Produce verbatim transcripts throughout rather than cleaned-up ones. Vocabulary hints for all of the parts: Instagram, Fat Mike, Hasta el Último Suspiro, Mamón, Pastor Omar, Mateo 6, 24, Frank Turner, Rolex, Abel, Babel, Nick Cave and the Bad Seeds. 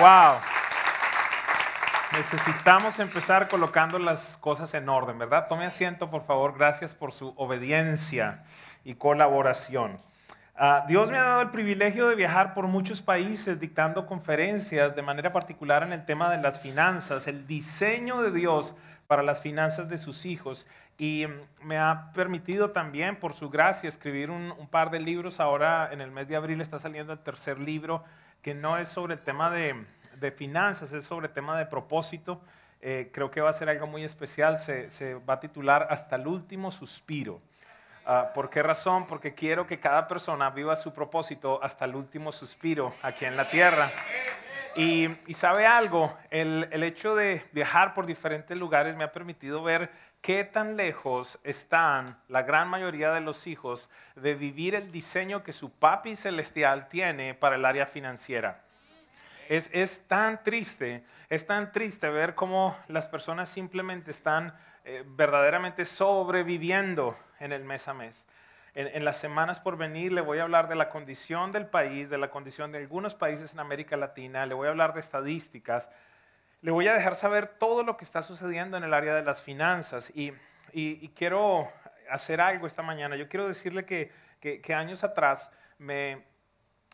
Wow. Necesitamos empezar colocando las cosas en orden, ¿verdad? Tome asiento, por favor. Gracias por su obediencia y colaboración. Uh, Dios me ha dado el privilegio de viajar por muchos países dictando conferencias, de manera particular en el tema de las finanzas, el diseño de Dios para las finanzas de sus hijos. Y me ha permitido también, por su gracia, escribir un, un par de libros. Ahora en el mes de abril está saliendo el tercer libro, que no es sobre el tema de, de finanzas, es sobre el tema de propósito. Eh, creo que va a ser algo muy especial. Se, se va a titular Hasta el Último Suspiro. Uh, ¿Por qué razón? Porque quiero que cada persona viva su propósito hasta el último suspiro aquí en la tierra. Y, y sabe algo, el, el hecho de viajar por diferentes lugares me ha permitido ver qué tan lejos están la gran mayoría de los hijos de vivir el diseño que su papi celestial tiene para el área financiera. Es, es tan triste, es tan triste ver cómo las personas simplemente están eh, verdaderamente sobreviviendo en el mes a mes. En, en las semanas por venir le voy a hablar de la condición del país, de la condición de algunos países en América Latina, le voy a hablar de estadísticas, le voy a dejar saber todo lo que está sucediendo en el área de las finanzas. Y, y, y quiero hacer algo esta mañana. Yo quiero decirle que, que, que años atrás me...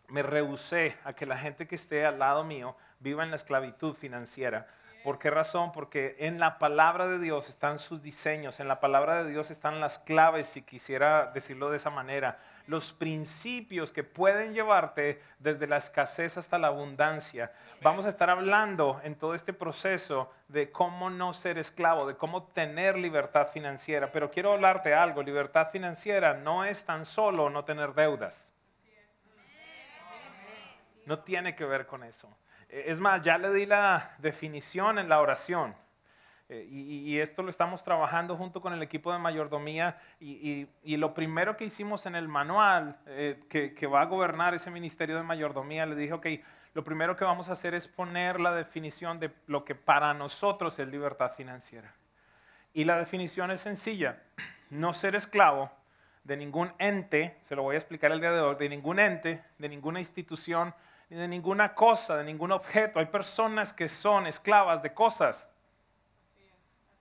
Me rehusé a que la gente que esté al lado mío viva en la esclavitud financiera. ¿Por qué razón? Porque en la palabra de Dios están sus diseños, en la palabra de Dios están las claves, si quisiera decirlo de esa manera, los principios que pueden llevarte desde la escasez hasta la abundancia. Vamos a estar hablando en todo este proceso de cómo no ser esclavo, de cómo tener libertad financiera. Pero quiero hablarte algo, libertad financiera no es tan solo no tener deudas. No tiene que ver con eso. Es más, ya le di la definición en la oración. Y, y esto lo estamos trabajando junto con el equipo de mayordomía. Y, y, y lo primero que hicimos en el manual eh, que, que va a gobernar ese ministerio de mayordomía, le dije, ok, lo primero que vamos a hacer es poner la definición de lo que para nosotros es libertad financiera. Y la definición es sencilla. No ser esclavo de ningún ente, se lo voy a explicar el día de hoy, de ningún ente, de ninguna institución, ni de ninguna cosa, de ningún objeto. Hay personas que son esclavas de cosas.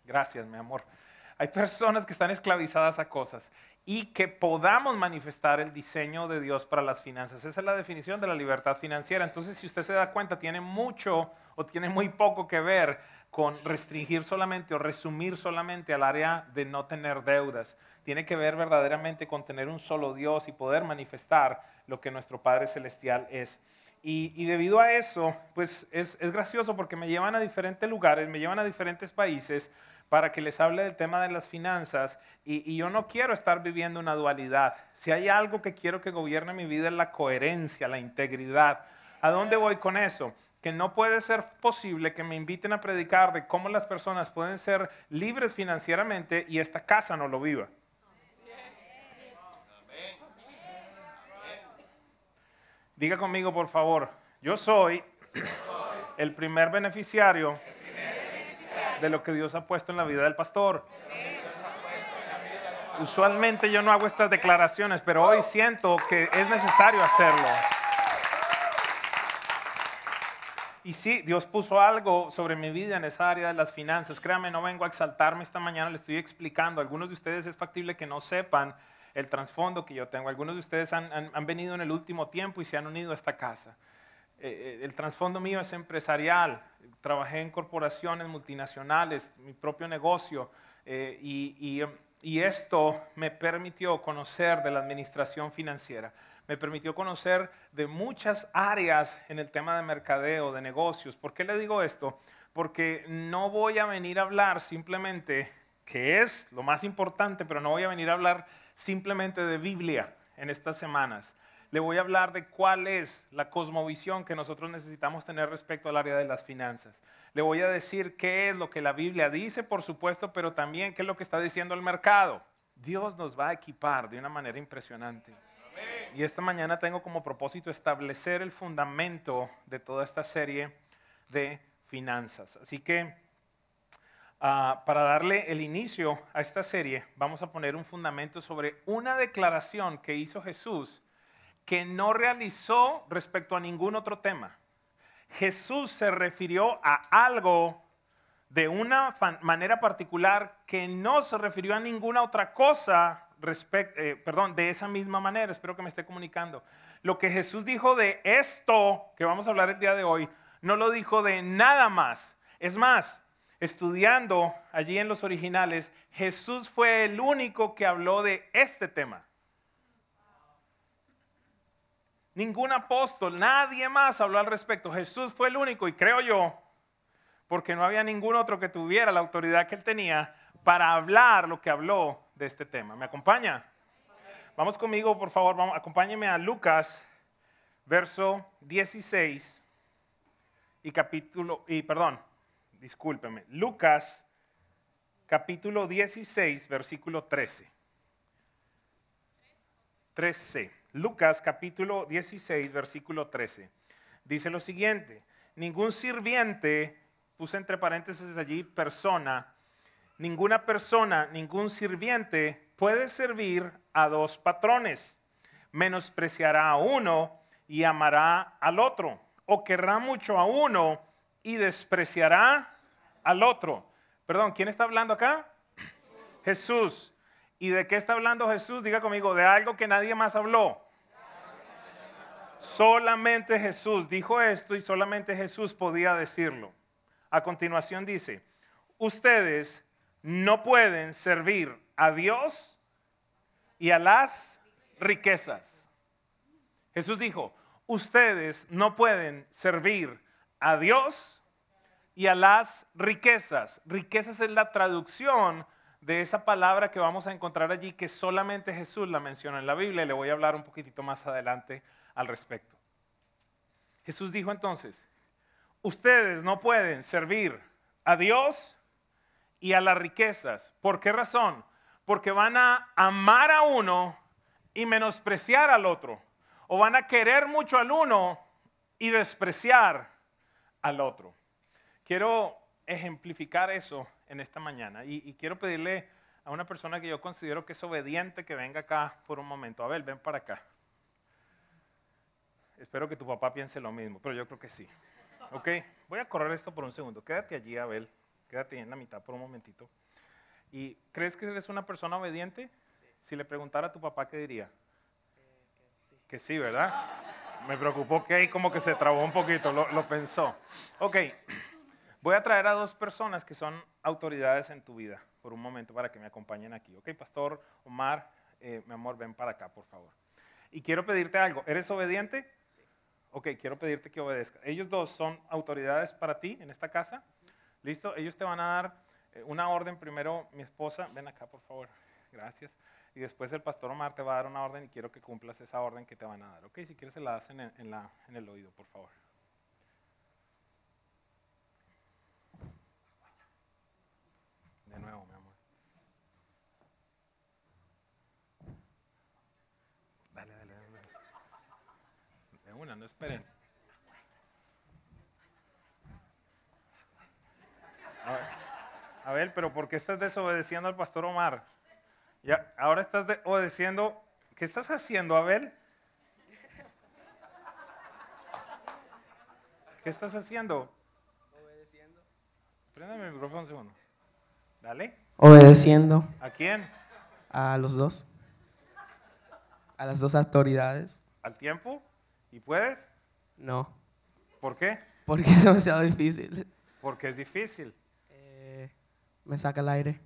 Gracias, mi amor. Hay personas que están esclavizadas a cosas y que podamos manifestar el diseño de Dios para las finanzas. Esa es la definición de la libertad financiera. Entonces, si usted se da cuenta, tiene mucho o tiene muy poco que ver con restringir solamente o resumir solamente al área de no tener deudas. Tiene que ver verdaderamente con tener un solo Dios y poder manifestar lo que nuestro Padre Celestial es. Y, y debido a eso, pues es, es gracioso porque me llevan a diferentes lugares, me llevan a diferentes países para que les hable del tema de las finanzas y, y yo no quiero estar viviendo una dualidad. Si hay algo que quiero que gobierne mi vida es la coherencia, la integridad. ¿A dónde voy con eso? Que no puede ser posible que me inviten a predicar de cómo las personas pueden ser libres financieramente y esta casa no lo viva. Diga conmigo, por favor, yo soy el primer beneficiario de lo que Dios ha puesto en la vida del pastor. Usualmente yo no hago estas declaraciones, pero hoy siento que es necesario hacerlo. Y sí, Dios puso algo sobre mi vida en esa área de las finanzas. Créame, no vengo a exaltarme esta mañana, le estoy explicando. Algunos de ustedes es factible que no sepan el trasfondo que yo tengo. Algunos de ustedes han, han, han venido en el último tiempo y se han unido a esta casa. Eh, el trasfondo mío es empresarial. Trabajé en corporaciones multinacionales, mi propio negocio. Eh, y, y, y esto me permitió conocer de la administración financiera. Me permitió conocer de muchas áreas en el tema de mercadeo, de negocios. ¿Por qué le digo esto? Porque no voy a venir a hablar simplemente, que es lo más importante, pero no voy a venir a hablar simplemente de Biblia en estas semanas. Le voy a hablar de cuál es la cosmovisión que nosotros necesitamos tener respecto al área de las finanzas. Le voy a decir qué es lo que la Biblia dice, por supuesto, pero también qué es lo que está diciendo el mercado. Dios nos va a equipar de una manera impresionante. Y esta mañana tengo como propósito establecer el fundamento de toda esta serie de finanzas. Así que uh, para darle el inicio a esta serie, vamos a poner un fundamento sobre una declaración que hizo Jesús que no realizó respecto a ningún otro tema. Jesús se refirió a algo de una manera particular que no se refirió a ninguna otra cosa, respect, eh, perdón, de esa misma manera. Espero que me esté comunicando. Lo que Jesús dijo de esto que vamos a hablar el día de hoy, no lo dijo de nada más. Es más, estudiando allí en los originales, Jesús fue el único que habló de este tema. Ningún apóstol, nadie más habló al respecto. Jesús fue el único, y creo yo, porque no había ningún otro que tuviera la autoridad que él tenía para hablar lo que habló de este tema. ¿Me acompaña? Vamos conmigo, por favor. Vamos, acompáñenme a Lucas, verso dieciséis y capítulo, y perdón, discúlpeme, Lucas, capítulo dieciséis, versículo trece. trece. Lucas capítulo dieciséis, versículo trece. Dice lo siguiente: ningún sirviente, puse entre paréntesis allí, persona, ninguna persona, ningún sirviente puede servir a dos patrones. Menospreciará a uno y amará al otro, o querrá mucho a uno y despreciará al otro. Perdón, ¿quién está hablando acá? Jesús. ¿Y de qué está hablando Jesús? Diga conmigo, de algo que nadie más habló. Solamente Jesús dijo esto y solamente Jesús podía decirlo. A continuación dice, ustedes no pueden servir a Dios y a las riquezas. Jesús dijo, ustedes no pueden servir a Dios y a las riquezas. Riquezas es la traducción de esa palabra que vamos a encontrar allí, que solamente Jesús la menciona en la Biblia, y le voy a hablar un poquitito más adelante al respecto. Jesús dijo entonces, ustedes no pueden servir a Dios y a las riquezas. ¿Por qué razón? Porque van a amar a uno y menospreciar al otro, o van a querer mucho al uno y despreciar al otro. Quiero ejemplificar eso en esta mañana y, y quiero pedirle a una persona que yo considero que es obediente que venga acá por un momento. Abel, ven para acá. Espero que tu papá piense lo mismo, pero yo creo que sí. Ok, voy a correr esto por un segundo. Quédate allí, Abel. Quédate en la mitad por un momentito. ¿Y crees que eres una persona obediente? Sí. Si le preguntara a tu papá, ¿qué diría? Eh, que, sí. que sí, ¿verdad? Me preocupó que ahí como que se trabó un poquito, lo, lo pensó. Ok. Voy a traer a dos personas que son autoridades en tu vida por un momento para que me acompañen aquí. Ok, Pastor Omar, eh, mi amor, ven para acá, por favor. Y quiero pedirte algo. ¿Eres obediente? Sí. Ok, quiero pedirte que obedezcas. Ellos dos son autoridades para ti en esta casa. ¿Listo? Ellos te van a dar eh, una orden. Primero, mi esposa, ven acá, por favor. Gracias. Y después el Pastor Omar te va a dar una orden y quiero que cumplas esa orden que te van a dar. Ok, si quieres se la hacen en, en, la, en el oído, por favor. De nuevo, mi amor. Dale, dale, dale. De una, no esperen. A ver, a ver, pero ¿por qué estás desobedeciendo al Pastor Omar? Ya, ahora estás obedeciendo. ¿Qué estás haciendo, Abel? ¿Qué estás haciendo? Obedeciendo. Préndeme el micrófono un segundo. Dale. Obedeciendo. ¿A quién? A los dos. A las dos autoridades. ¿Al tiempo? ¿Y puedes? No. ¿Por qué? Porque es demasiado difícil. ¿Por qué es difícil? Eh, me saca el aire.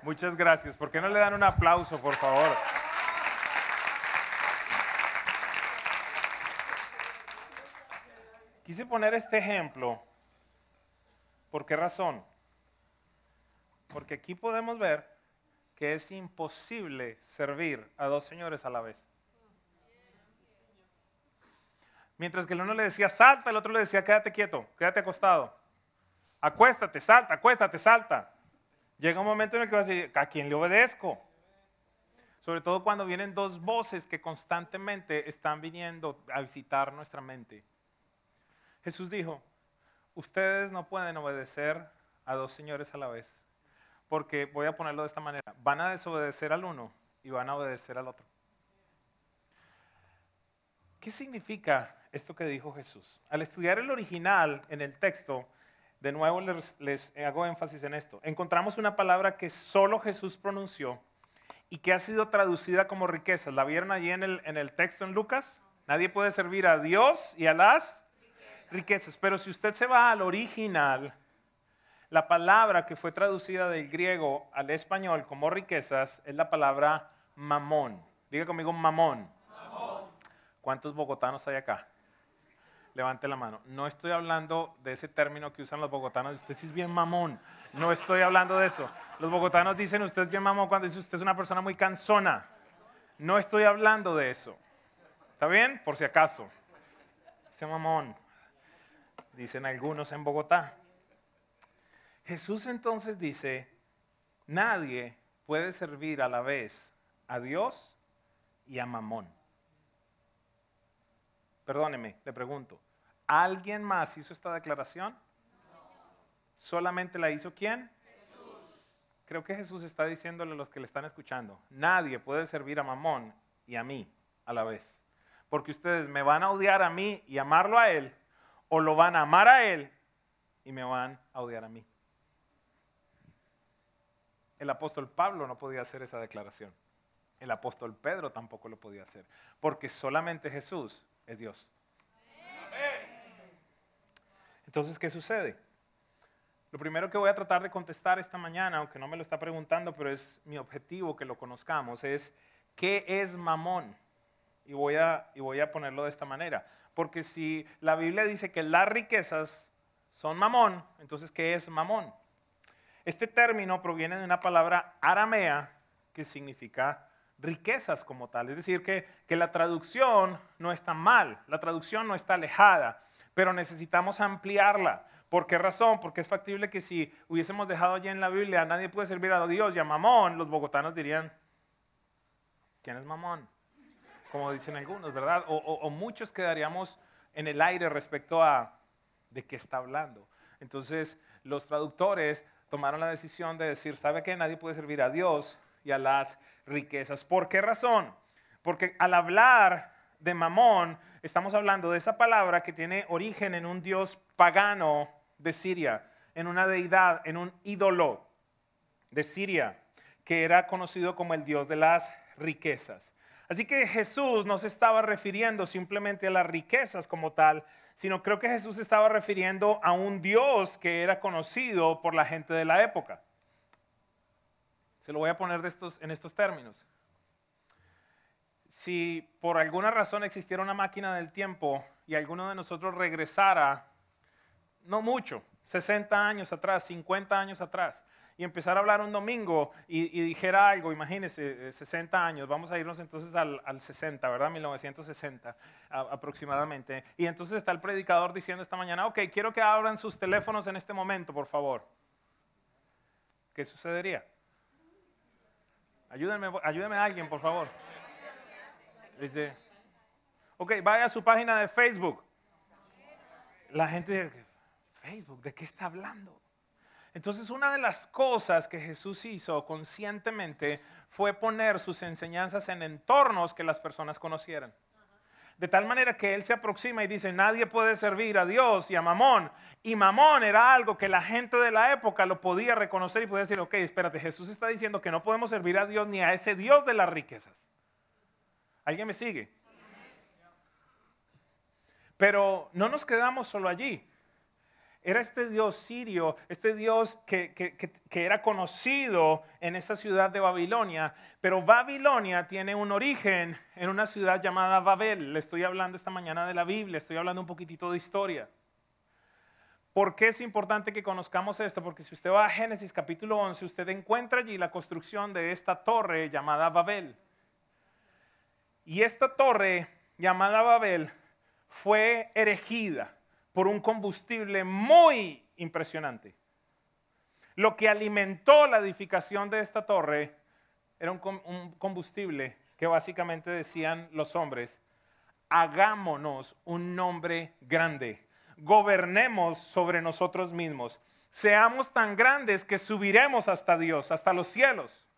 Muchas gracias. ¿Por qué no le dan un aplauso, por favor? Quise poner este ejemplo. ¿Por qué razón? Porque aquí podemos ver que es imposible servir a dos señores a la vez. Mientras que el uno le decía salta, el otro le decía quédate quieto, quédate acostado. Acuéstate, salta, acuéstate, salta. Llega un momento en el que vas a decir, ¿a quién le obedezco? Sobre todo cuando vienen dos voces que constantemente están viniendo a visitar nuestra mente. Jesús dijo, ustedes no pueden obedecer a dos señores a la vez, porque voy a ponerlo de esta manera, van a desobedecer al uno y van a obedecer al otro. ¿Qué significa esto que dijo Jesús? Al estudiar el original en el texto, de nuevo les, les hago énfasis en esto. Encontramos una palabra que solo Jesús pronunció y que ha sido traducida como riquezas. ¿La vieron allí en el, en el texto en Lucas? Nadie puede servir a Dios y a las riquezas. riquezas. Pero si usted se va al original, la palabra que fue traducida del griego al español como riquezas es la palabra mamón. Diga conmigo mamón. Mamón. ¿Cuántos bogotanos hay acá? Levante la mano. No estoy hablando de ese término que usan los bogotanos. Usted sí es bien mamón. No estoy hablando de eso. Los bogotanos dicen usted es bien mamón cuando dice usted es una persona muy cansona. No estoy hablando de eso. ¿Está bien? Por si acaso. Dice mamón. Dicen algunos en Bogotá. Jesús entonces dice, nadie puede servir a la vez a Dios y a Mamón. Perdóneme, le pregunto. ¿Alguien más hizo esta declaración? No. ¿Solamente la hizo quién? Jesús. Creo que Jesús está diciéndole a los que le están escuchando, nadie puede servir a Mamón y a mí a la vez, porque ustedes me van a odiar a mí y amarlo a él, o lo van a amar a él y me van a odiar a mí. El apóstol Pablo no podía hacer esa declaración. El apóstol Pedro tampoco lo podía hacer, porque solamente Jesús es Dios. Entonces, ¿qué sucede? Lo primero que voy a tratar de contestar esta mañana, aunque no me lo está preguntando, pero es mi objetivo que lo conozcamos, es ¿qué es mamón? Y voy a, y voy a ponerlo de esta manera. Porque si la Biblia dice que las riquezas son mamón, entonces ¿qué es mamón? Este término proviene de una palabra aramea que significa riquezas como tal, es decir que, que la traducción no está mal, la traducción no está alejada, pero necesitamos ampliarla. ¿Por qué razón? Porque es factible que si hubiésemos dejado allí en la Biblia, nadie puede servir a Dios y a Mamón, los bogotanos dirían, ¿quién es Mamón? Como dicen algunos, ¿verdad? O, o, o muchos quedaríamos en el aire respecto a de qué está hablando. Entonces los traductores tomaron la decisión de decir, ¿sabe qué? Nadie puede servir a Dios y a las riquezas. ¿Por qué razón? Porque al hablar de Mamón, estamos hablando de esa palabra que tiene origen en un dios pagano de Siria, en una deidad, en un ídolo de Siria, que era conocido como el dios de las riquezas. Así que Jesús no se estaba refiriendo simplemente a las riquezas como tal, sino creo que Jesús estaba refiriendo a un dios que era conocido por la gente de la época. Se lo voy a poner de estos, en estos términos. Si por alguna razón existiera una máquina del tiempo y alguno de nosotros regresara, no mucho, sesenta años atrás, cincuenta años atrás, y empezara a hablar un domingo y, y dijera algo, imagínense, sesenta años, vamos a irnos entonces al, al sesenta, ¿verdad? mil novecientos sesenta a, aproximadamente. Y entonces está el predicador diciendo esta mañana, ok, quiero que abran sus teléfonos en este momento, por favor. ¿Qué sucedería? Ayúdenme, ayúdenme a alguien, por favor. Dice, ok, vaya a su página de Facebook. La gente dice, ¿Facebook? ¿De qué está hablando? Entonces, una de las cosas que Jesús hizo conscientemente fue poner sus enseñanzas en entornos que las personas conocieran. De tal manera que él se aproxima y dice, nadie puede servir a Dios y a Mamón. Y Mamón era algo que la gente de la época lo podía reconocer y podía decir, ok, espérate, Jesús está diciendo que no podemos servir a Dios ni a ese Dios de las riquezas. ¿Alguien me sigue? Pero no nos quedamos solo allí. Era este Dios sirio, este Dios que, que, que, que era conocido en esa ciudad de Babilonia, pero Babilonia tiene un origen en una ciudad llamada Babel. Le estoy hablando esta mañana de la Biblia, estoy hablando un poquitito de historia. ¿Por qué es importante que conozcamos esto? Porque si usted va a Génesis capítulo once, usted encuentra allí la construcción de esta torre llamada Babel. Y esta torre llamada Babel fue erigida por un combustible muy impresionante. Lo que alimentó la edificación de esta torre era un, com- un combustible que básicamente decían los hombres, hagámonos un nombre grande, gobernemos sobre nosotros mismos, seamos tan grandes que subiremos hasta Dios, hasta los cielos.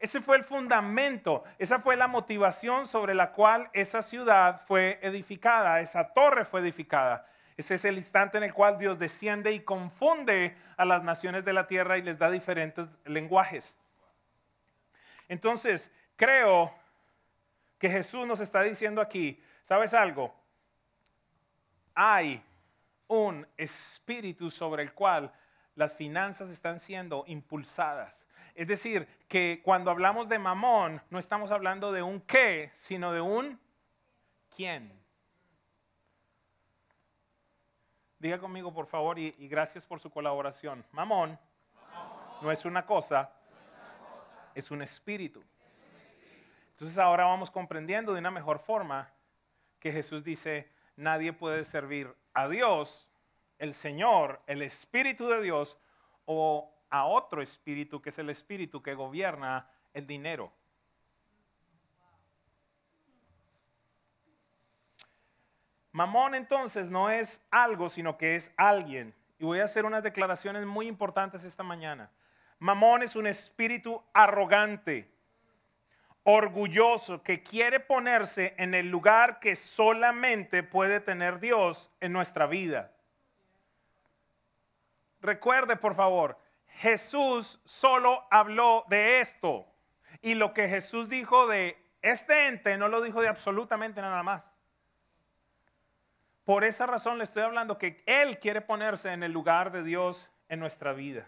Ese fue el fundamento, esa fue la motivación sobre la cual esa ciudad fue edificada, esa torre fue edificada. Ese es el instante en el cual Dios desciende y confunde a las naciones de la tierra y les da diferentes lenguajes. Entonces, creo que Jesús nos está diciendo aquí, ¿sabes algo? Hay un espíritu sobre el cual las finanzas están siendo impulsadas. Es decir, que cuando hablamos de mamón, no estamos hablando de un qué, sino de un quién. Diga conmigo, por favor, y, y gracias por su colaboración. Mamón, mamón. No es una cosa, no es una cosa. Es un espíritu. Es un espíritu. Entonces ahora vamos comprendiendo de una mejor forma que Jesús dice, nadie puede servir a Dios, el Señor, el Espíritu de Dios, o a otro espíritu que es el espíritu que gobierna el dinero. Mamón entonces no es algo, sino que es alguien. Y voy a hacer unas declaraciones muy importantes esta mañana. Mamón es un espíritu arrogante, orgulloso, que quiere ponerse en el lugar que solamente puede tener Dios en nuestra vida. Recuerde, por favor, Jesús solo habló de esto, y lo que Jesús dijo de este ente no lo dijo de absolutamente nada más. Por esa razón le estoy hablando que Él quiere ponerse en el lugar de Dios en nuestra vida.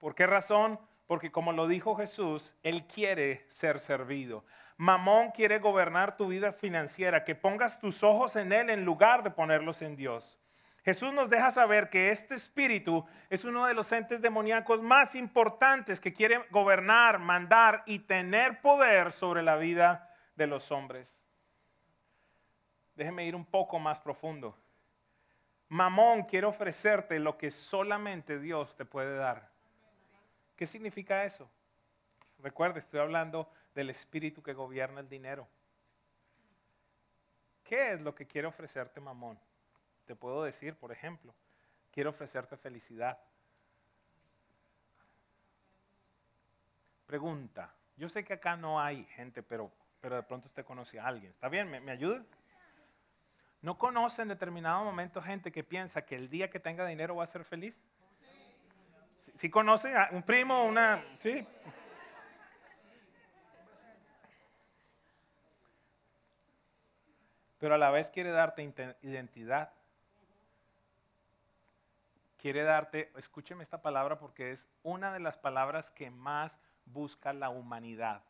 ¿Por qué razón? Porque como lo dijo Jesús, Él quiere ser servido. Mamón quiere gobernar tu vida financiera, que pongas tus ojos en Él en lugar de ponerlos en Dios. Jesús nos deja saber que este espíritu es uno de los entes demoníacos más importantes que quiere gobernar, mandar y tener poder sobre la vida de los hombres. Déjeme ir un poco más profundo. Mamón quiere ofrecerte lo que solamente Dios te puede dar. ¿Qué significa eso? Recuerda, estoy hablando del espíritu que gobierna el dinero. ¿Qué es lo que quiere ofrecerte Mamón? Te puedo decir, por ejemplo, quiero ofrecerte felicidad. Pregunta, yo sé que acá no hay gente, pero, pero de pronto usted conoce a alguien. ¿Está bien? ¿Me, me ayuda? ¿No conoce en determinado momento gente que piensa que el día que tenga dinero va a ser feliz? ¿Sí, sí conoce a un primo, una...? ¿Sí? Pero a la vez quiere darte identidad. Quiere darte, escúcheme esta palabra porque es una de las palabras que más busca la humanidad.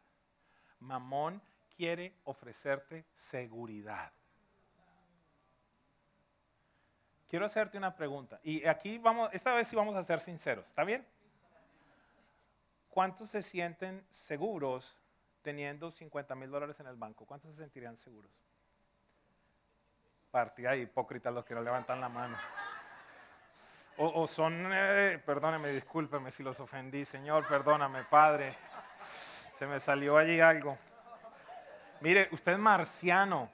Mamón quiere ofrecerte seguridad. Quiero hacerte una pregunta. Y aquí vamos, esta vez sí vamos a ser sinceros, ¿está bien? ¿Cuántos se sienten seguros teniendo cincuenta mil dólares en el banco? ¿Cuántos se sentirían seguros? Partida de hipócritas los que no levantan la mano. O, o son, eh, perdóneme, discúlpeme si los ofendí, Señor, perdóname, Padre. Se me salió allí algo. Mire, usted es marciano.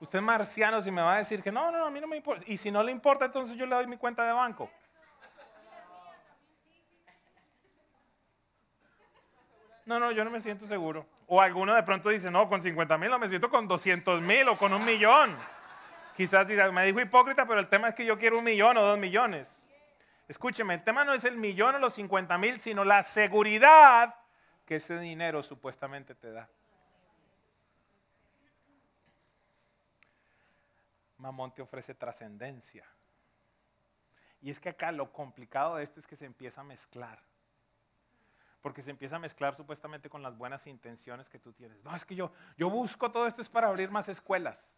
Usted es marciano si me va a decir que no, no, a mí no me importa. Y si no le importa, entonces yo le doy mi cuenta de banco. No, no, yo no me siento seguro. O alguno de pronto dice, no, con cincuenta mil no me siento, con doscientos mil o con un millón. Quizás diga, me dijo hipócrita, pero el tema es que yo quiero un millón o dos millones. Escúcheme, el tema no es el millón o los cincuenta mil, sino la seguridad que ese dinero supuestamente te da. Mamón te ofrece trascendencia. Y es que acá lo complicado de esto es que se empieza a mezclar. Porque se empieza a mezclar supuestamente con las buenas intenciones que tú tienes. No, es que yo, yo busco todo esto es para abrir más escuelas.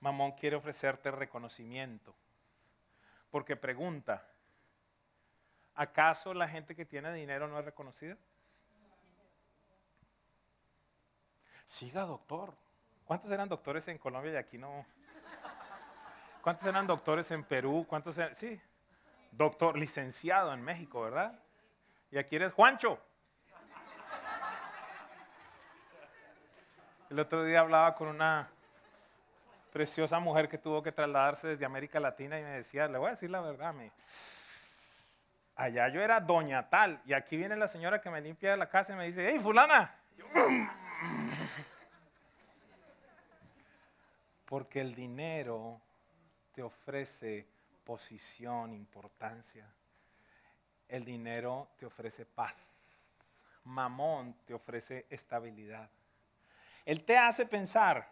Mamón quiere ofrecerte reconocimiento. Porque pregunta, ¿acaso la gente que tiene dinero no es reconocida? Siga, doctor. ¿Cuántos eran doctores en Colombia y aquí no? ¿Cuántos eran doctores en Perú? ¿Cuántos eran? Sí. Doctor, licenciado en México, ¿verdad? Y aquí eres Juancho. El otro día hablaba con una preciosa mujer que tuvo que trasladarse desde América Latina y me decía, le voy a decir la verdad, me, allá yo era doña tal, y aquí viene la señora que me limpia la casa y me dice, hey, fulana. Yo, porque el dinero te ofrece posición, importancia. El dinero te ofrece paz. Mamón te ofrece estabilidad. Él te hace pensar,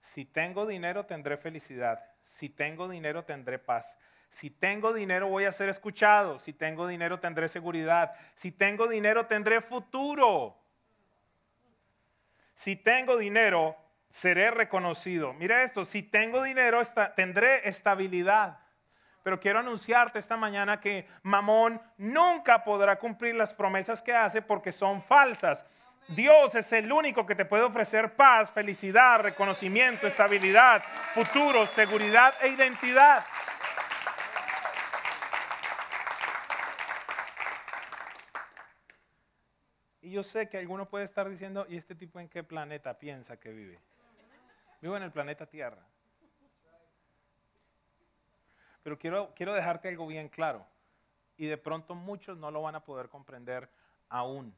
si tengo dinero tendré felicidad, si tengo dinero tendré paz, si tengo dinero voy a ser escuchado, si tengo dinero tendré seguridad, si tengo dinero tendré futuro, si tengo dinero seré reconocido. Mira esto, si tengo dinero esta, tendré estabilidad. Pero quiero anunciarte esta mañana que Mamón nunca podrá cumplir las promesas que hace porque son falsas. Dios es el único que te puede ofrecer paz, felicidad, reconocimiento, estabilidad, futuro, seguridad e identidad. Y yo sé que alguno puede estar diciendo, ¿y este tipo en qué planeta piensa que vive? Vivo en el planeta Tierra. Pero quiero, quiero dejarte algo bien claro, y de pronto muchos no lo van a poder comprender aún,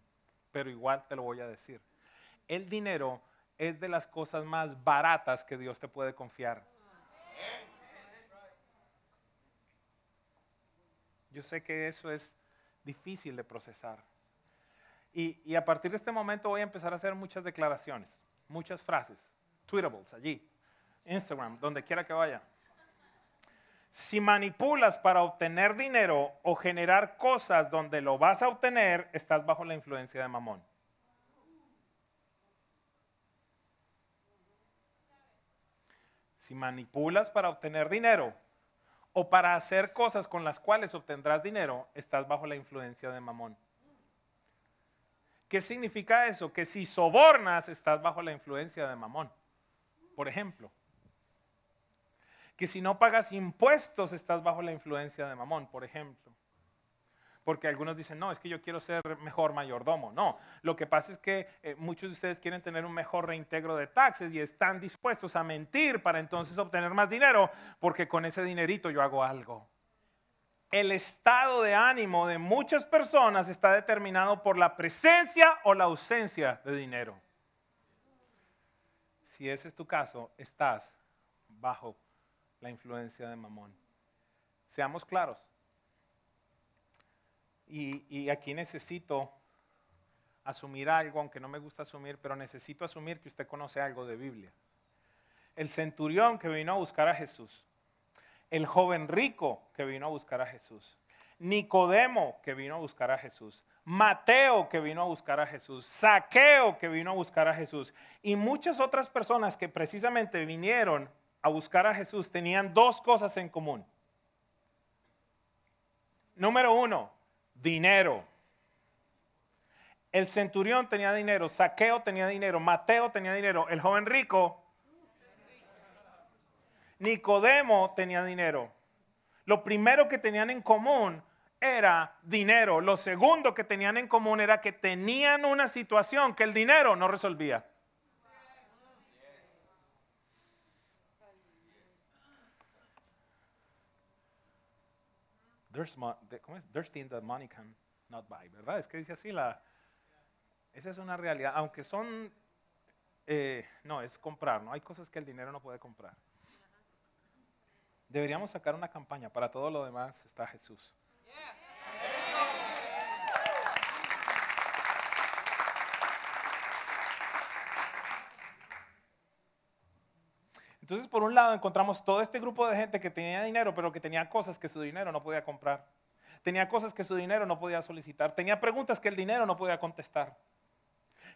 pero igual te lo voy a decir. El dinero es de las cosas más baratas que Dios te puede confiar. Yo sé que eso es difícil de procesar. Y, y a partir de este momento voy a empezar a hacer muchas declaraciones, muchas frases, tweetables allí, Instagram, donde quiera que vaya. Si manipulas para obtener dinero o generar cosas donde lo vas a obtener, estás bajo la influencia de Mamón. Si manipulas para obtener dinero o para hacer cosas con las cuales obtendrás dinero, estás bajo la influencia de Mamón. ¿Qué significa eso? Que si sobornas, estás bajo la influencia de Mamón. Por ejemplo. Que si no pagas impuestos estás bajo la influencia de Mamón, por ejemplo. Porque algunos dicen, no, es que yo quiero ser mejor mayordomo. No, lo que pasa es que eh, muchos de ustedes quieren tener un mejor reintegro de taxes y están dispuestos a mentir para entonces obtener más dinero, porque con ese dinerito yo hago algo. El estado de ánimo de muchas personas está determinado por la presencia o la ausencia de dinero. Si ese es tu caso, estás bajo la influencia de Mamón. Seamos claros. Y, y aquí necesito asumir algo, aunque no me gusta asumir, pero necesito asumir que usted conoce algo de Biblia. El centurión que vino a buscar a Jesús. El joven rico que vino a buscar a Jesús. Nicodemo que vino a buscar a Jesús. Mateo que vino a buscar a Jesús, Zaqueo que vino a buscar a Jesús y muchas otras personas que precisamente vinieron a buscar a Jesús, tenían dos cosas en común. Número uno, dinero. El centurión tenía dinero, Zaqueo tenía dinero, Mateo tenía dinero, el joven rico, Nicodemo tenía dinero. Lo primero que tenían en común era dinero. Lo segundo que tenían en común era que tenían una situación que el dinero no resolvía. There's, ¿cómo es? There's things that money can not buy, ¿verdad? Es que dice así, la, esa es una realidad, aunque son, eh, no, es comprar, no hay cosas que el dinero no puede comprar. Deberíamos sacar una campaña, para todo lo demás está Jesús. Entonces, por un lado, encontramos todo este grupo de gente que tenía dinero, pero que tenía cosas que su dinero no podía comprar. Tenía cosas que su dinero no podía solicitar. Tenía preguntas que el dinero no podía contestar.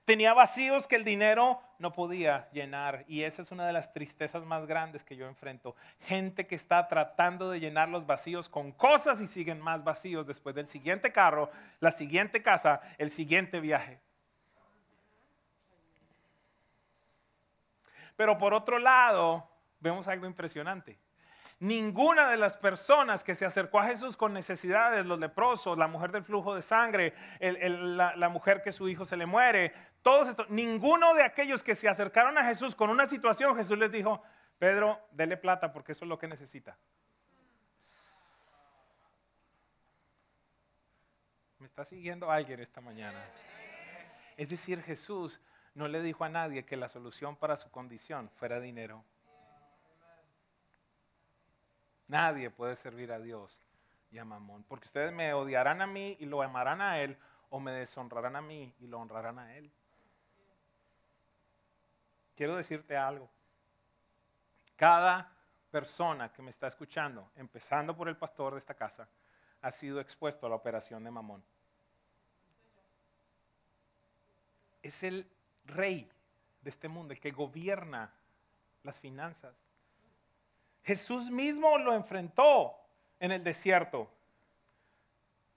Tenía vacíos que el dinero no podía llenar. Y esa es una de las tristezas más grandes que yo enfrento. Gente que está tratando de llenar los vacíos con cosas y siguen más vacíos después del siguiente carro, la siguiente casa, el siguiente viaje. Pero por otro lado, vemos algo impresionante. Ninguna de las personas que se acercó a Jesús con necesidades, los leprosos, la mujer del flujo de sangre, el, el, la, la mujer que su hijo se le muere, todos estos, ninguno de aquellos que se acercaron a Jesús con una situación, Jesús les dijo, Pedro, dele plata porque eso es lo que necesita. Está siguiendo a alguien esta mañana. Es decir, Jesús no le dijo a nadie que la solución para su condición fuera dinero. Nadie puede servir a Dios y a Mamón, porque ustedes me odiarán a mí y lo amarán a él, o me deshonrarán a mí y lo honrarán a él. Quiero decirte algo. Cada persona que me está escuchando, empezando por el pastor de esta casa, ha sido expuesto a la operación de Mamón. Es el rey de este mundo, el que gobierna las finanzas. Jesús mismo lo enfrentó en el desierto.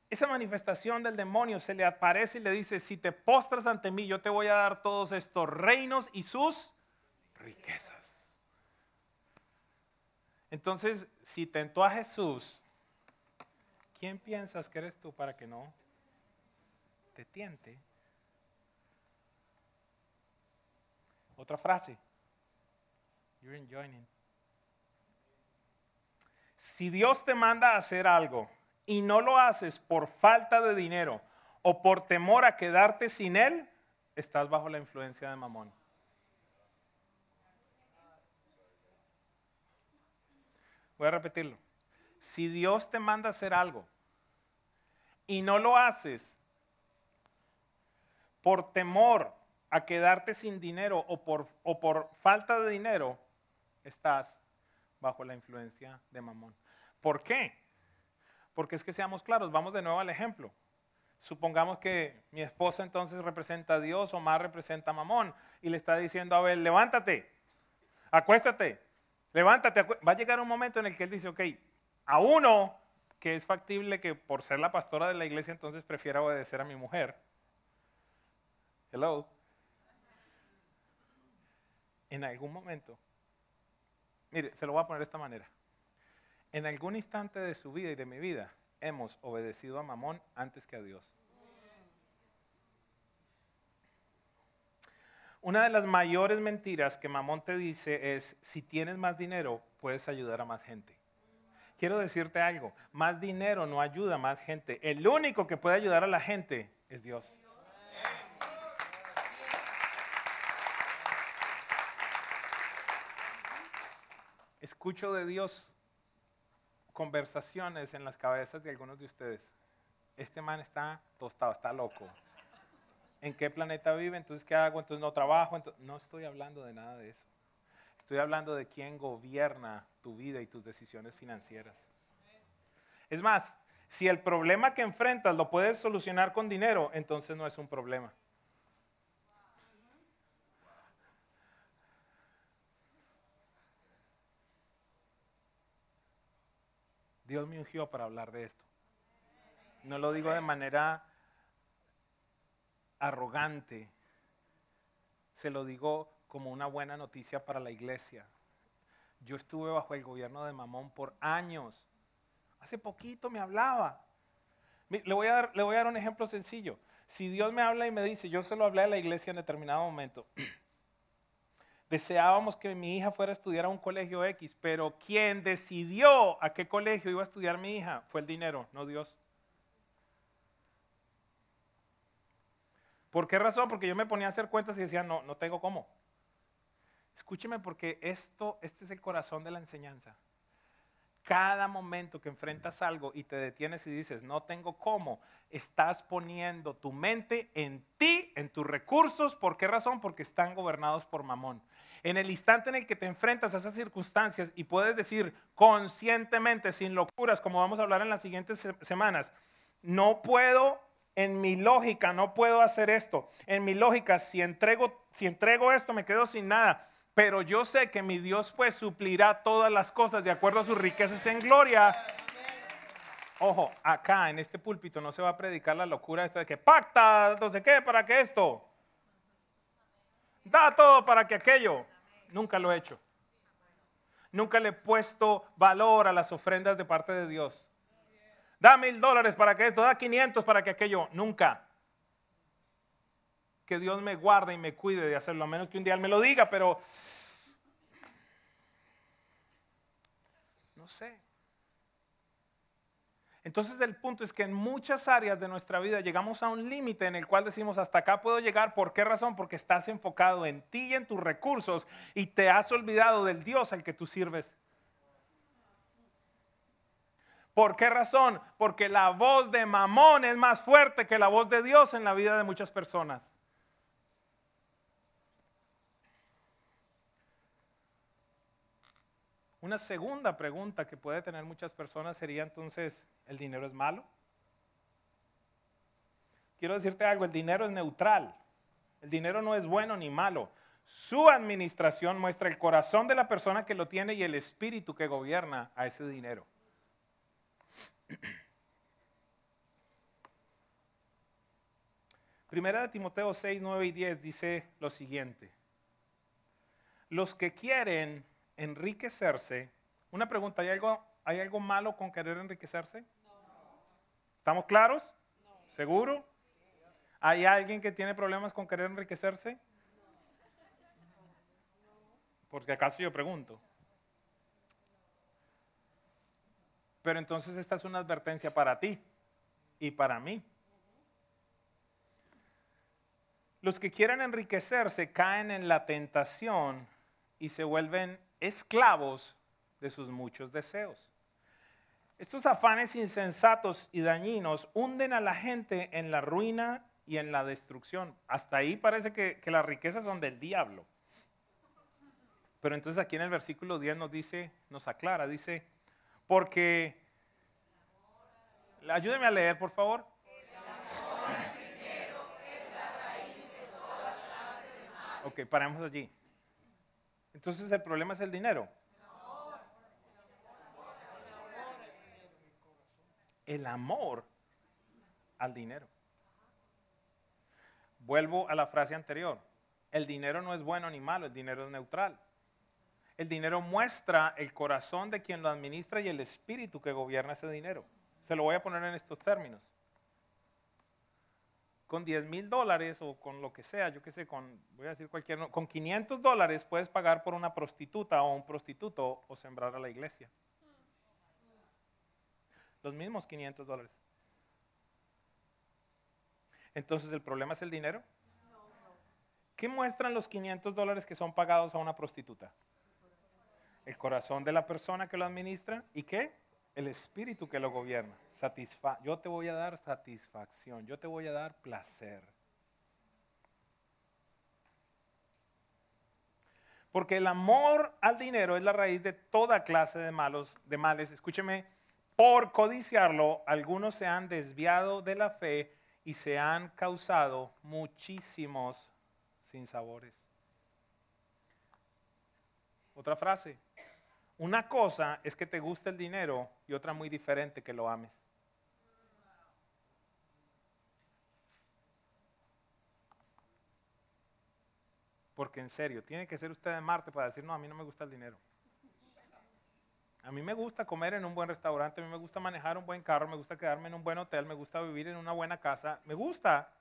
Esa manifestación del demonio se le aparece y le dice: si te postras ante mí, yo te voy a dar todos estos reinos y sus riquezas. Entonces, si tentó a Jesús, ¿quién piensas que eres tú para que no te tiente? Otra frase. You're enjoying. Si Dios te manda a hacer algo y no lo haces por falta de dinero o por temor a quedarte sin él, estás bajo la influencia de Mamón. Voy a repetirlo. Si Dios te manda a hacer algo y no lo haces por temor a quedarte sin dinero o por, o por falta de dinero, estás bajo la influencia de Mamón. ¿Por qué? Porque es que seamos claros, vamos de nuevo al ejemplo. Supongamos que mi esposa entonces representa a Dios, Omar representa a Mamón, y le está diciendo a Abel: levántate, acuéstate, levántate. Acu-. Va a llegar un momento en el que él dice: ok, a uno que es factible que por ser la pastora de la iglesia entonces prefiera obedecer a mi mujer. Hello. En algún momento, mire, se lo voy a poner de esta manera. En algún instante de su vida y de mi vida, hemos obedecido a Mamón antes que a Dios. Una de las mayores mentiras que Mamón te dice es: si tienes más dinero, puedes ayudar a más gente. Quiero decirte algo, más dinero no ayuda a más gente. El único que puede ayudar a la gente es Dios. Escucho de Dios conversaciones en las cabezas de algunos de ustedes. Este man está tostado, está loco. ¿En qué planeta vive? Entonces, ¿qué hago? Entonces, no trabajo. Entonces, no estoy hablando de nada de eso. Estoy hablando de quién gobierna tu vida y tus decisiones financieras. Es más, si el problema que enfrentas lo puedes solucionar con dinero, entonces no es un problema. Dios me ungió para hablar de esto. No lo digo de manera arrogante. Se lo digo como una buena noticia para la iglesia. Yo estuve bajo el gobierno de Mamón por años. Hace poquito me hablaba. Le voy a dar, le voy a dar un ejemplo sencillo. Si Dios me habla y me dice, yo se lo hablé a la iglesia en determinado momento. Deseábamos que mi hija fuera a estudiar a un colegio X, pero quien decidió a qué colegio iba a estudiar mi hija fue el dinero, no Dios. ¿Por qué razón? Porque yo me ponía a hacer cuentas y decía, no, no tengo cómo. Escúcheme, porque esto, este es el corazón de la enseñanza. Cada momento que enfrentas algo y te detienes y dices, no tengo cómo, estás poniendo tu mente en ti, en tus recursos. ¿Por qué razón? Porque están gobernados por Mamón. En el instante en el que te enfrentas a esas circunstancias y puedes decir conscientemente, sin locuras, como vamos a hablar en las siguientes semanas, no puedo, en mi lógica, no puedo hacer esto. En mi lógica, si entrego, si entrego esto, me quedo sin nada. Pero yo sé que mi Dios pues suplirá todas las cosas de acuerdo a sus riquezas en gloria. Ojo, acá en este púlpito no se va a predicar la locura esta de que pacta, no sé qué, para que esto. Da todo para que aquello. Nunca lo he hecho. Nunca le he puesto valor a las ofrendas de parte de Dios. Da mil dólares para que esto, da quinientos para que aquello. Nunca. Que Dios me guarde y me cuide de hacerlo, a menos que un día Él me lo diga, pero no sé. Entonces el punto es que en muchas áreas de nuestra vida llegamos a un límite en el cual decimos hasta acá puedo llegar. ¿Por qué razón? Porque estás enfocado en ti y en tus recursos y te has olvidado del Dios al que tú sirves. ¿Por qué razón? Porque la voz de Mamón es más fuerte que la voz de Dios en la vida de muchas personas. Una segunda pregunta que puede tener muchas personas sería entonces, ¿el dinero es malo? Quiero decirte algo, el dinero es neutral. El dinero no es bueno ni malo. Su administración muestra el corazón de la persona que lo tiene y el espíritu que gobierna a ese dinero. Primera de Timoteo seis, nueve y diez dice lo siguiente. Los que quieren enriquecerse, una pregunta, ¿hay algo, ¿hay algo malo con querer enriquecerse? No. ¿Estamos claros? No. ¿Seguro? ¿Hay alguien que tiene problemas con querer enriquecerse? No. Porque acaso yo pregunto. Pero entonces esta es una advertencia para ti y para mí. Los que quieren enriquecerse caen en la tentación y se vuelven esclavos de sus muchos deseos. Estos afanes insensatos y dañinos hunden a la gente en la ruina y en la destrucción. Hasta ahí parece que, que las riquezas son del diablo. Pero entonces aquí en el versículo diez nos dice, nos aclara, dice, porque, ayúdeme a leer, por favor. Ok, paramos allí. Entonces el problema es el dinero. El amor al dinero. Vuelvo a la frase anterior. El dinero no es bueno ni malo, el dinero es neutral. El dinero muestra el corazón de quien lo administra y el espíritu que gobierna ese dinero. Se lo voy a poner en estos términos. Con diez mil dólares o con lo que sea, yo qué sé, con, voy a decir cualquier, con quinientos dólares puedes pagar por una prostituta o un prostituto o sembrar a la iglesia. Los mismos quinientos dólares. Entonces, ¿el problema es el dinero? ¿Qué muestran los quinientos dólares que son pagados a una prostituta? El corazón de la persona que lo administra y ¿qué? El espíritu que lo gobierna. Satisfa- yo te voy a dar satisfacción, yo te voy a dar placer. Porque el amor al dinero es la raíz de toda clase de malos, de males. Escúcheme, por codiciarlo, algunos se han desviado de la fe y se han causado muchísimos sinsabores. Otra frase. Una cosa es que te guste el dinero y otra muy diferente que lo ames. Porque en serio, tiene que ser usted de Marte para decir, no, a mí no me gusta el dinero. A mí me gusta comer en un buen restaurante, a mí me gusta manejar un buen carro, me gusta quedarme en un buen hotel, me gusta vivir en una buena casa, me gusta.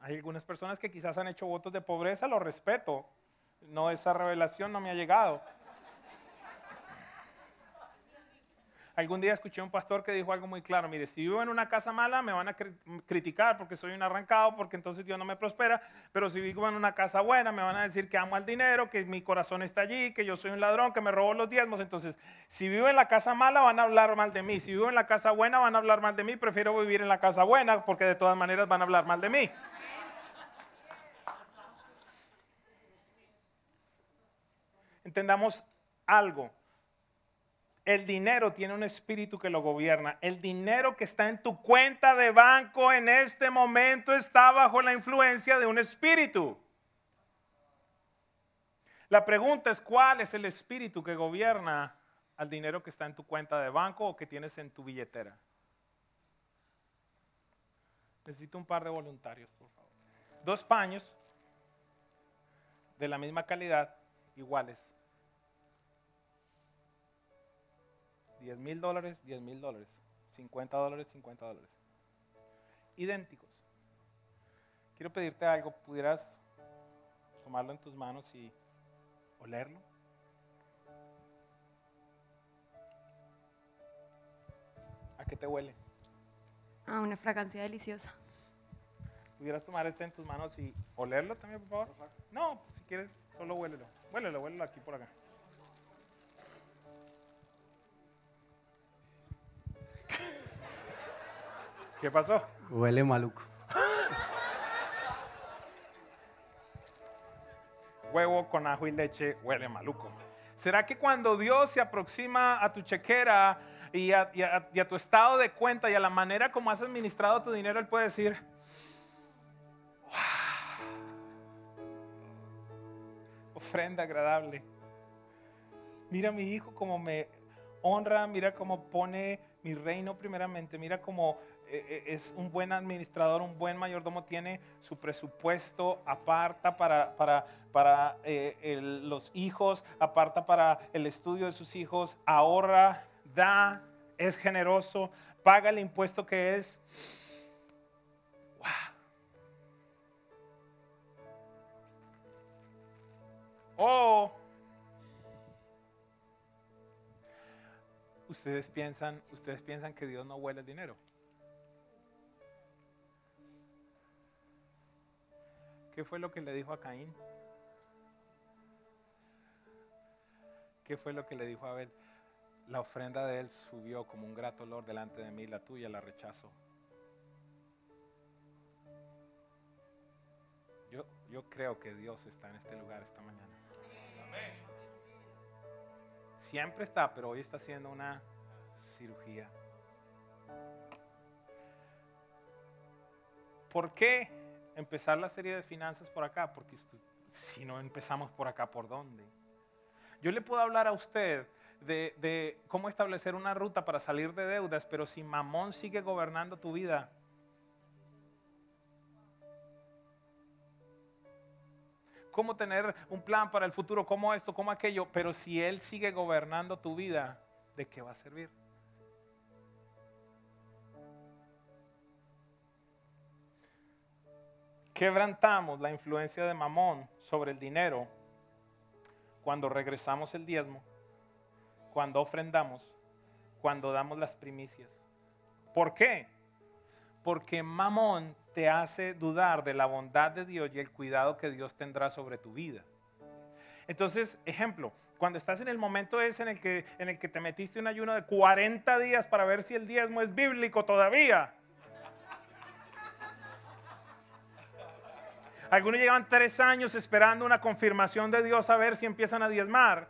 Hay algunas personas que quizás han hecho votos de pobreza, lo respeto. No, esa revelación no me ha llegado. Algún día escuché a un pastor que dijo algo muy claro. Mire, si vivo en una casa mala me van a cri- criticar porque soy un arrancado, porque entonces Dios no me prospera. Pero si vivo en una casa buena me van a decir que amo al dinero, que mi corazón está allí, que yo soy un ladrón, que me robo los diezmos. Entonces, si vivo en la casa mala van a hablar mal de mí. Si vivo en la casa buena van a hablar mal de mí. Prefiero vivir en la casa buena porque de todas maneras van a hablar mal de mí. Entendamos algo, el dinero tiene un espíritu que lo gobierna, el dinero que está en tu cuenta de banco en este momento está bajo la influencia de un espíritu. La pregunta es, ¿cuál es el espíritu que gobierna al dinero que está en tu cuenta de banco o que tienes en tu billetera? Necesito un par de voluntarios, por favor. Dos paños de la misma calidad, iguales. diez mil dólares, diez mil dólares, cincuenta dólares, cincuenta dólares. Idénticos. Quiero pedirte algo, pudieras tomarlo en tus manos y olerlo. qué te huele? A una fragancia deliciosa. ¿Pudieras tomar este en tus manos y olerlo también, por favor? No, pues si quieres, solo huélelo. Huélelo, huélelo aquí por acá. ¿Qué pasó? Huele maluco. Huevo con ajo y leche huele maluco. ¿Será que cuando Dios se aproxima a tu chequera y a, y a, y a tu estado de cuenta y a la manera como has administrado tu dinero, Él puede decir: ofrenda agradable. Mira mi hijo como me honra, mira cómo pone mi reino primeramente, mira cómo es un buen administrador, un buen mayordomo, tiene su presupuesto, aparta para, para, para eh, el, los hijos, aparta para el estudio de sus hijos, ahorra, da, es generoso, paga el impuesto que es. ¡Wow! Oh, ustedes piensan, ustedes piensan que Dios no huele el dinero. ¿Qué fue lo que le dijo a Caín? ¿Qué fue lo que le dijo a Abel? La ofrenda de él subió como un grato olor delante de mí, la tuya la rechazo. Yo, yo creo que Dios está en este lugar esta mañana. Siempre está, pero hoy está haciendo una cirugía. ¿Por qué empezar la serie de finanzas por acá? Porque si no empezamos por acá, ¿por dónde? Yo le puedo hablar a usted de, de cómo establecer una ruta para salir de deudas, pero si Mamón sigue gobernando tu vida, cómo tener un plan para el futuro, cómo esto, cómo aquello, pero si Él sigue gobernando tu vida, ¿de qué va a servir? Quebrantamos la influencia de Mamón sobre el dinero cuando regresamos el diezmo, cuando ofrendamos, cuando damos las primicias. ¿Por qué? Porque Mamón te hace dudar de la bondad de Dios y el cuidado que Dios tendrá sobre tu vida. Entonces, ejemplo, cuando estás en el momento ese en el que, en el que te metiste un ayuno de cuarenta días para ver si el diezmo es bíblico todavía. Algunos llevan tres años esperando una confirmación de Dios a ver si empiezan a diezmar.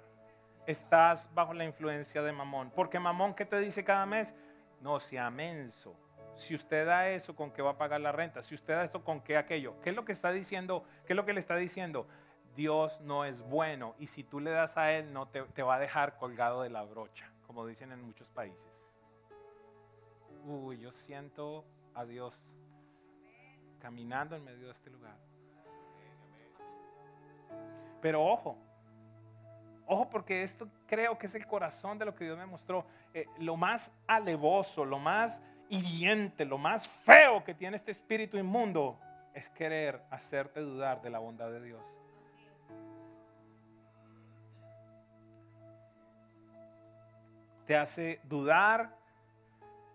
Estás bajo la influencia de Mamón. Porque Mamón, ¿qué te dice cada mes? No sea menso. Si usted da eso, ¿con qué va a pagar la renta? Si usted da esto, ¿con qué aquello? ¿Qué es lo que está diciendo? ¿Qué es lo que le está diciendo? Dios no es bueno, y si tú le das a Él, no te, te va a dejar colgado de la brocha, como dicen en muchos países. Uy, yo siento a Dios caminando en medio de este lugar. Pero ojo, ojo, porque esto creo que es el corazón de lo que Dios me mostró. Eh, lo más alevoso, lo más hiriente, lo más feo que tiene este espíritu inmundo es querer hacerte dudar de la bondad de Dios. Te hace dudar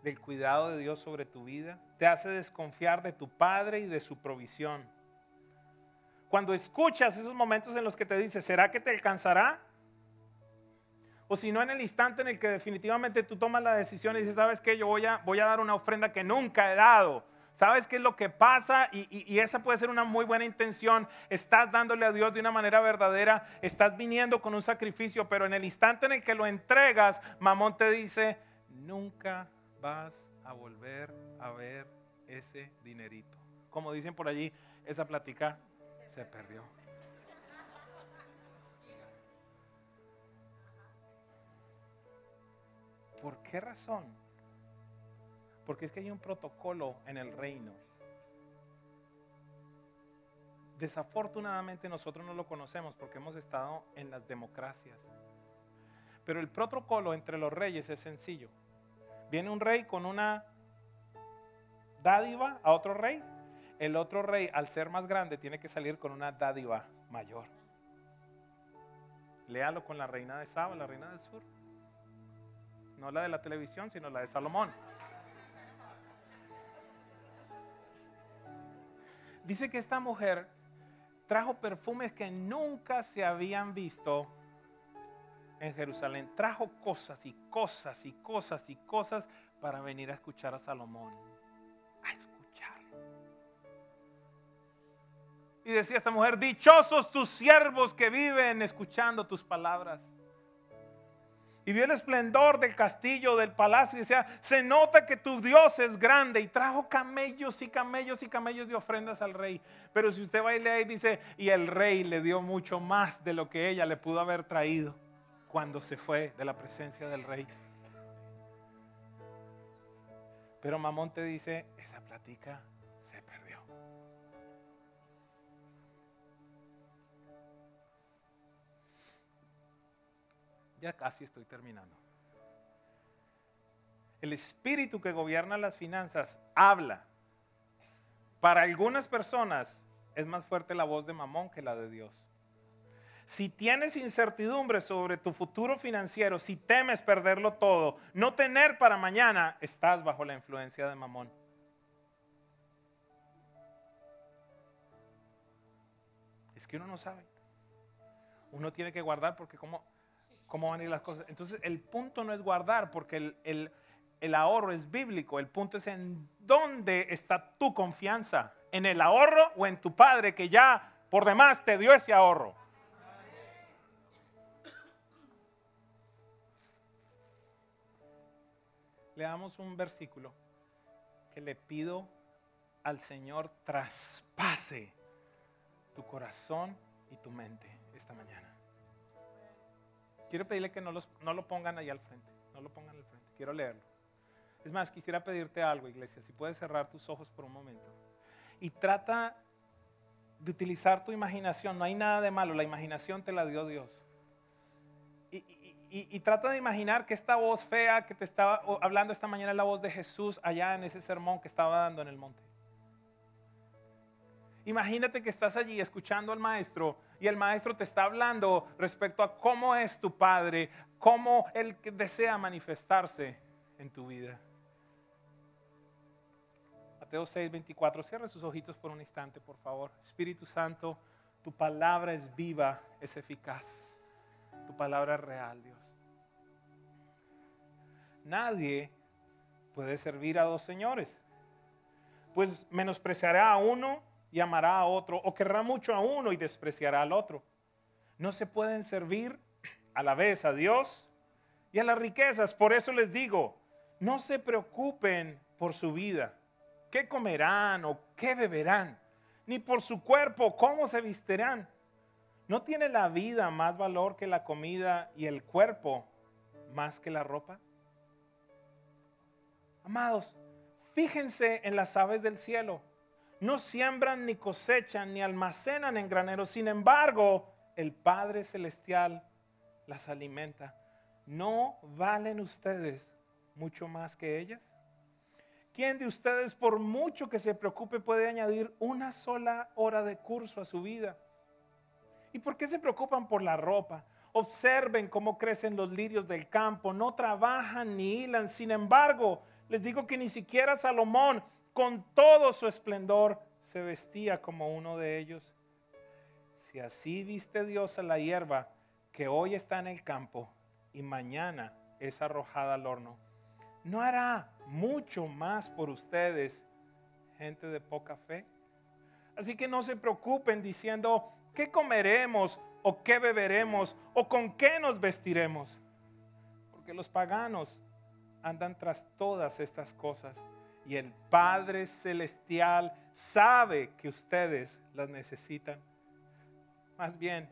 del cuidado de Dios sobre tu vida, te hace desconfiar de tu Padre y de su provisión. Cuando escuchas esos momentos en los que te dice, ¿será que te alcanzará? O si no, en el instante en el que definitivamente tú tomas la decisión y dices, ¿sabes qué? Yo voy a, voy a dar una ofrenda que nunca he dado. ¿Sabes qué es lo que pasa? Y, y, y esa puede ser una muy buena intención. Estás dándole a Dios de una manera verdadera. Estás viniendo con un sacrificio, pero en el instante en el que lo entregas, Mamón te dice, nunca vas a volver a ver ese dinerito. Como dicen por allí, esa plática se perdió. ¿Por qué razón? Porque es que hay un protocolo en el reino. Desafortunadamente nosotros no lo conocemos porque hemos estado en las democracias. Pero el protocolo entre los reyes es sencillo. Viene un rey con una dádiva a otro rey. El otro rey, al ser más grande, tiene que salir con una dádiva mayor. Léalo con la reina de Saba, la reina del sur. No la de la televisión, sino la de Salomón. Dice que esta mujer trajo perfumes que nunca se habían visto en Jerusalén. Trajo cosas y cosas y cosas y cosas para venir a escuchar a Salomón. A escuchar. Y decía esta mujer: dichosos tus siervos que viven escuchando tus palabras. Y vio el esplendor del castillo, del palacio, y decía: se nota que tu Dios es grande. Y trajo camellos y camellos y camellos de ofrendas al rey. Pero si usted va y lee ahí, dice: y el rey le dio mucho más de lo que ella le pudo haber traído cuando se fue de la presencia del rey. Pero Mamón te dice: esa plática se perdió. Ya casi estoy terminando. El espíritu que gobierna las finanzas habla. Para algunas personas es más fuerte la voz de Mamón que la de Dios. Si tienes incertidumbre sobre tu futuro financiero, si temes perderlo todo, no tener para mañana, estás bajo la influencia de Mamón. Es que uno no sabe. Uno tiene que guardar porque cómo, cómo van a ir las cosas. Entonces el punto no es guardar porque el, el, el ahorro es bíblico. El punto es en dónde está tu confianza. En el ahorro o en tu padre que ya por demás te dio ese ahorro. Leamos un versículo que le pido al Señor traspase tu corazón y tu mente esta mañana. Quiero pedirle que no, los, no lo pongan ahí al frente, no lo pongan al frente, quiero leerlo. Es más, quisiera pedirte algo, iglesia, si puedes cerrar tus ojos por un momento. Y trata de utilizar tu imaginación, no hay nada de malo, la imaginación te la dio Dios. Y, y Y, y trata de imaginar que esta voz fea que te estaba hablando esta mañana es la voz de Jesús allá en ese sermón que estaba dando en el monte. Imagínate que estás allí escuchando al maestro y el maestro te está hablando respecto a cómo es tu padre, cómo él desea manifestarse en tu vida. Mateo seis, veinticuatro, cierre sus ojitos por un instante, por favor. Espíritu Santo, tu palabra es viva, es eficaz. Tu palabra es real, Dios. Nadie puede servir a dos señores, pues menospreciará a uno y amará a otro, o querrá mucho a uno y despreciará al otro. No se pueden servir a la vez a Dios y a las riquezas. Por eso les digo, no se preocupen por su vida, qué comerán o qué beberán, ni por su cuerpo, cómo se vestirán. ¿No tiene la vida más valor que la comida y el cuerpo más que la ropa? Amados, fíjense en las aves del cielo. No siembran ni cosechan ni almacenan en graneros. Sin embargo, el Padre Celestial las alimenta. ¿No valen ustedes mucho más que ellas? ¿Quién de ustedes, por mucho que se preocupe, puede añadir una sola hora de curso a su vida? ¿Y por qué se preocupan por la ropa? Observen cómo crecen los lirios del campo, no trabajan ni hilan. Sin embargo, les digo que ni siquiera Salomón, con todo su esplendor, se vestía como uno de ellos. Si así viste Dios a la hierba que hoy está en el campo y mañana es arrojada al horno, ¿no hará mucho más por ustedes, gente de poca fe? Así que no se preocupen diciendo: ¿qué comeremos o qué beberemos o con qué nos vestiremos? Porque los paganos andan tras todas estas cosas y el Padre Celestial sabe que ustedes las necesitan. Más bien,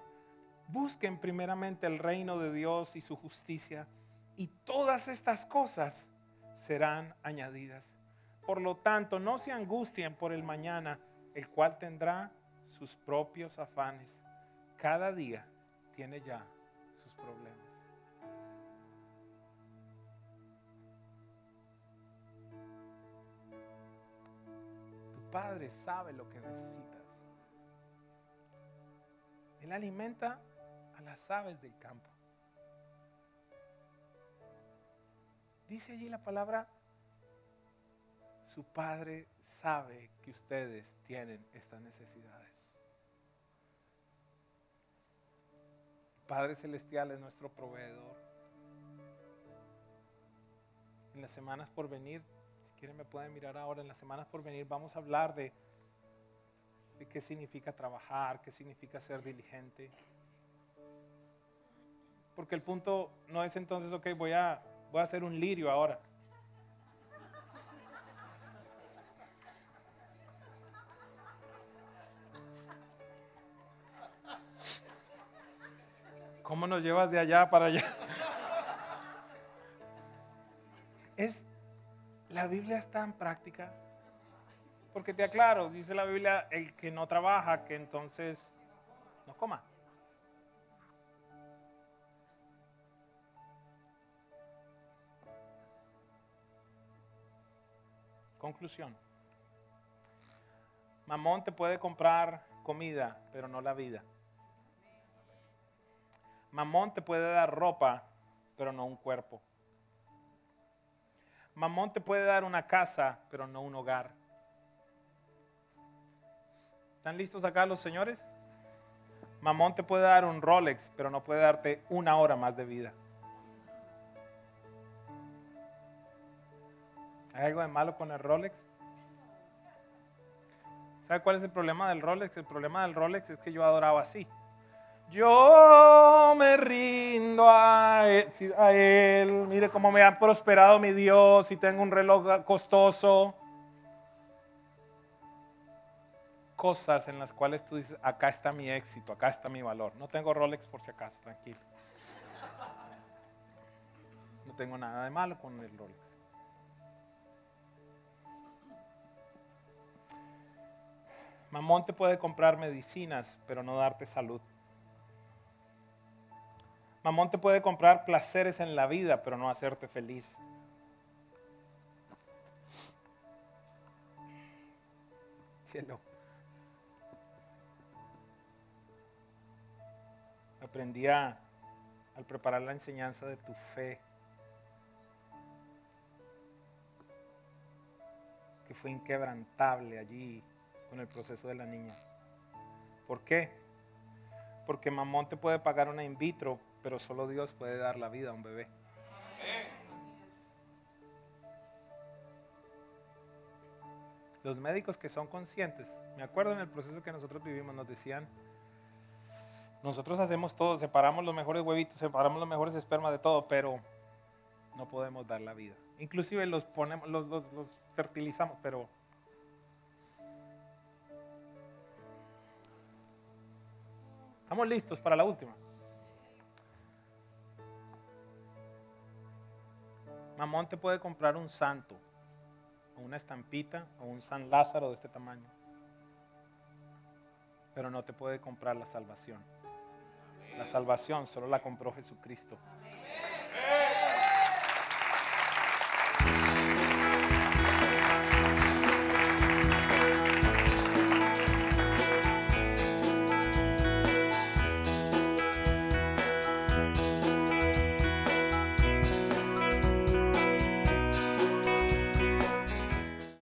busquen primeramente el reino de Dios y su justicia y todas estas cosas serán añadidas. Por lo tanto, no se angustien por el mañana, el cual tendrá sus propios afanes. Cada día tiene ya sus problemas. Tu Padre sabe lo que necesitas. Él alimenta a las aves del campo. Dice allí la palabra: su Padre sabe. sabe que ustedes tienen estas necesidades. Padre Celestial es nuestro proveedor. En las semanas por venir, si quieren me pueden mirar ahora, en las semanas por venir vamos a hablar de, de qué significa trabajar, qué significa ser diligente. Porque el punto no es entonces, ok, voy a, voy a hacer un lirio ahora. ¿Cómo nos llevas de allá para allá? Es, la Biblia es tan práctica, porque te aclaro, dice la Biblia, el que no trabaja, que entonces no coma. Conclusión. Mamón te puede comprar comida, pero no la vida. Mamón te puede dar ropa, pero no un cuerpo. Mamón te puede dar una casa, pero no un hogar. ¿Están listos acá los señores? Mamón te puede dar un Rolex, pero no puede darte una hora más de vida. ¿Hay algo de malo con el Rolex? ¿Sabe cuál es el problema del Rolex? El problema del Rolex es que yo adoraba así. Yo me rindo a él, a él, mire cómo me han prosperado mi Dios y tengo un reloj costoso. Cosas en las cuales tú dices, acá está mi éxito, acá está mi valor. No tengo Rolex por si acaso, tranquilo. No tengo nada de malo con el Rolex. Mamón te puede comprar medicinas, pero no darte salud. Mamón te puede comprar placeres en la vida, pero no hacerte feliz. Cielo. Aprendí a, al preparar la enseñanza de tu fe, que fue inquebrantable allí con el proceso de la niña. ¿Por qué? Porque Mamón te puede pagar una in vitro, pero solo Dios puede dar la vida a un bebé. Los médicos que son conscientes, me acuerdo en el proceso que nosotros vivimos, nos decían, nosotros hacemos todo, separamos los mejores huevitos, separamos los mejores espermas de todo, pero no podemos dar la vida. Inclusive los ponemos, los, los, los fertilizamos, pero estamos listos para la última. Mamón te puede comprar un santo, o una estampita, o un San Lázaro de este tamaño, pero no te puede comprar la salvación. La salvación solo la compró Jesucristo.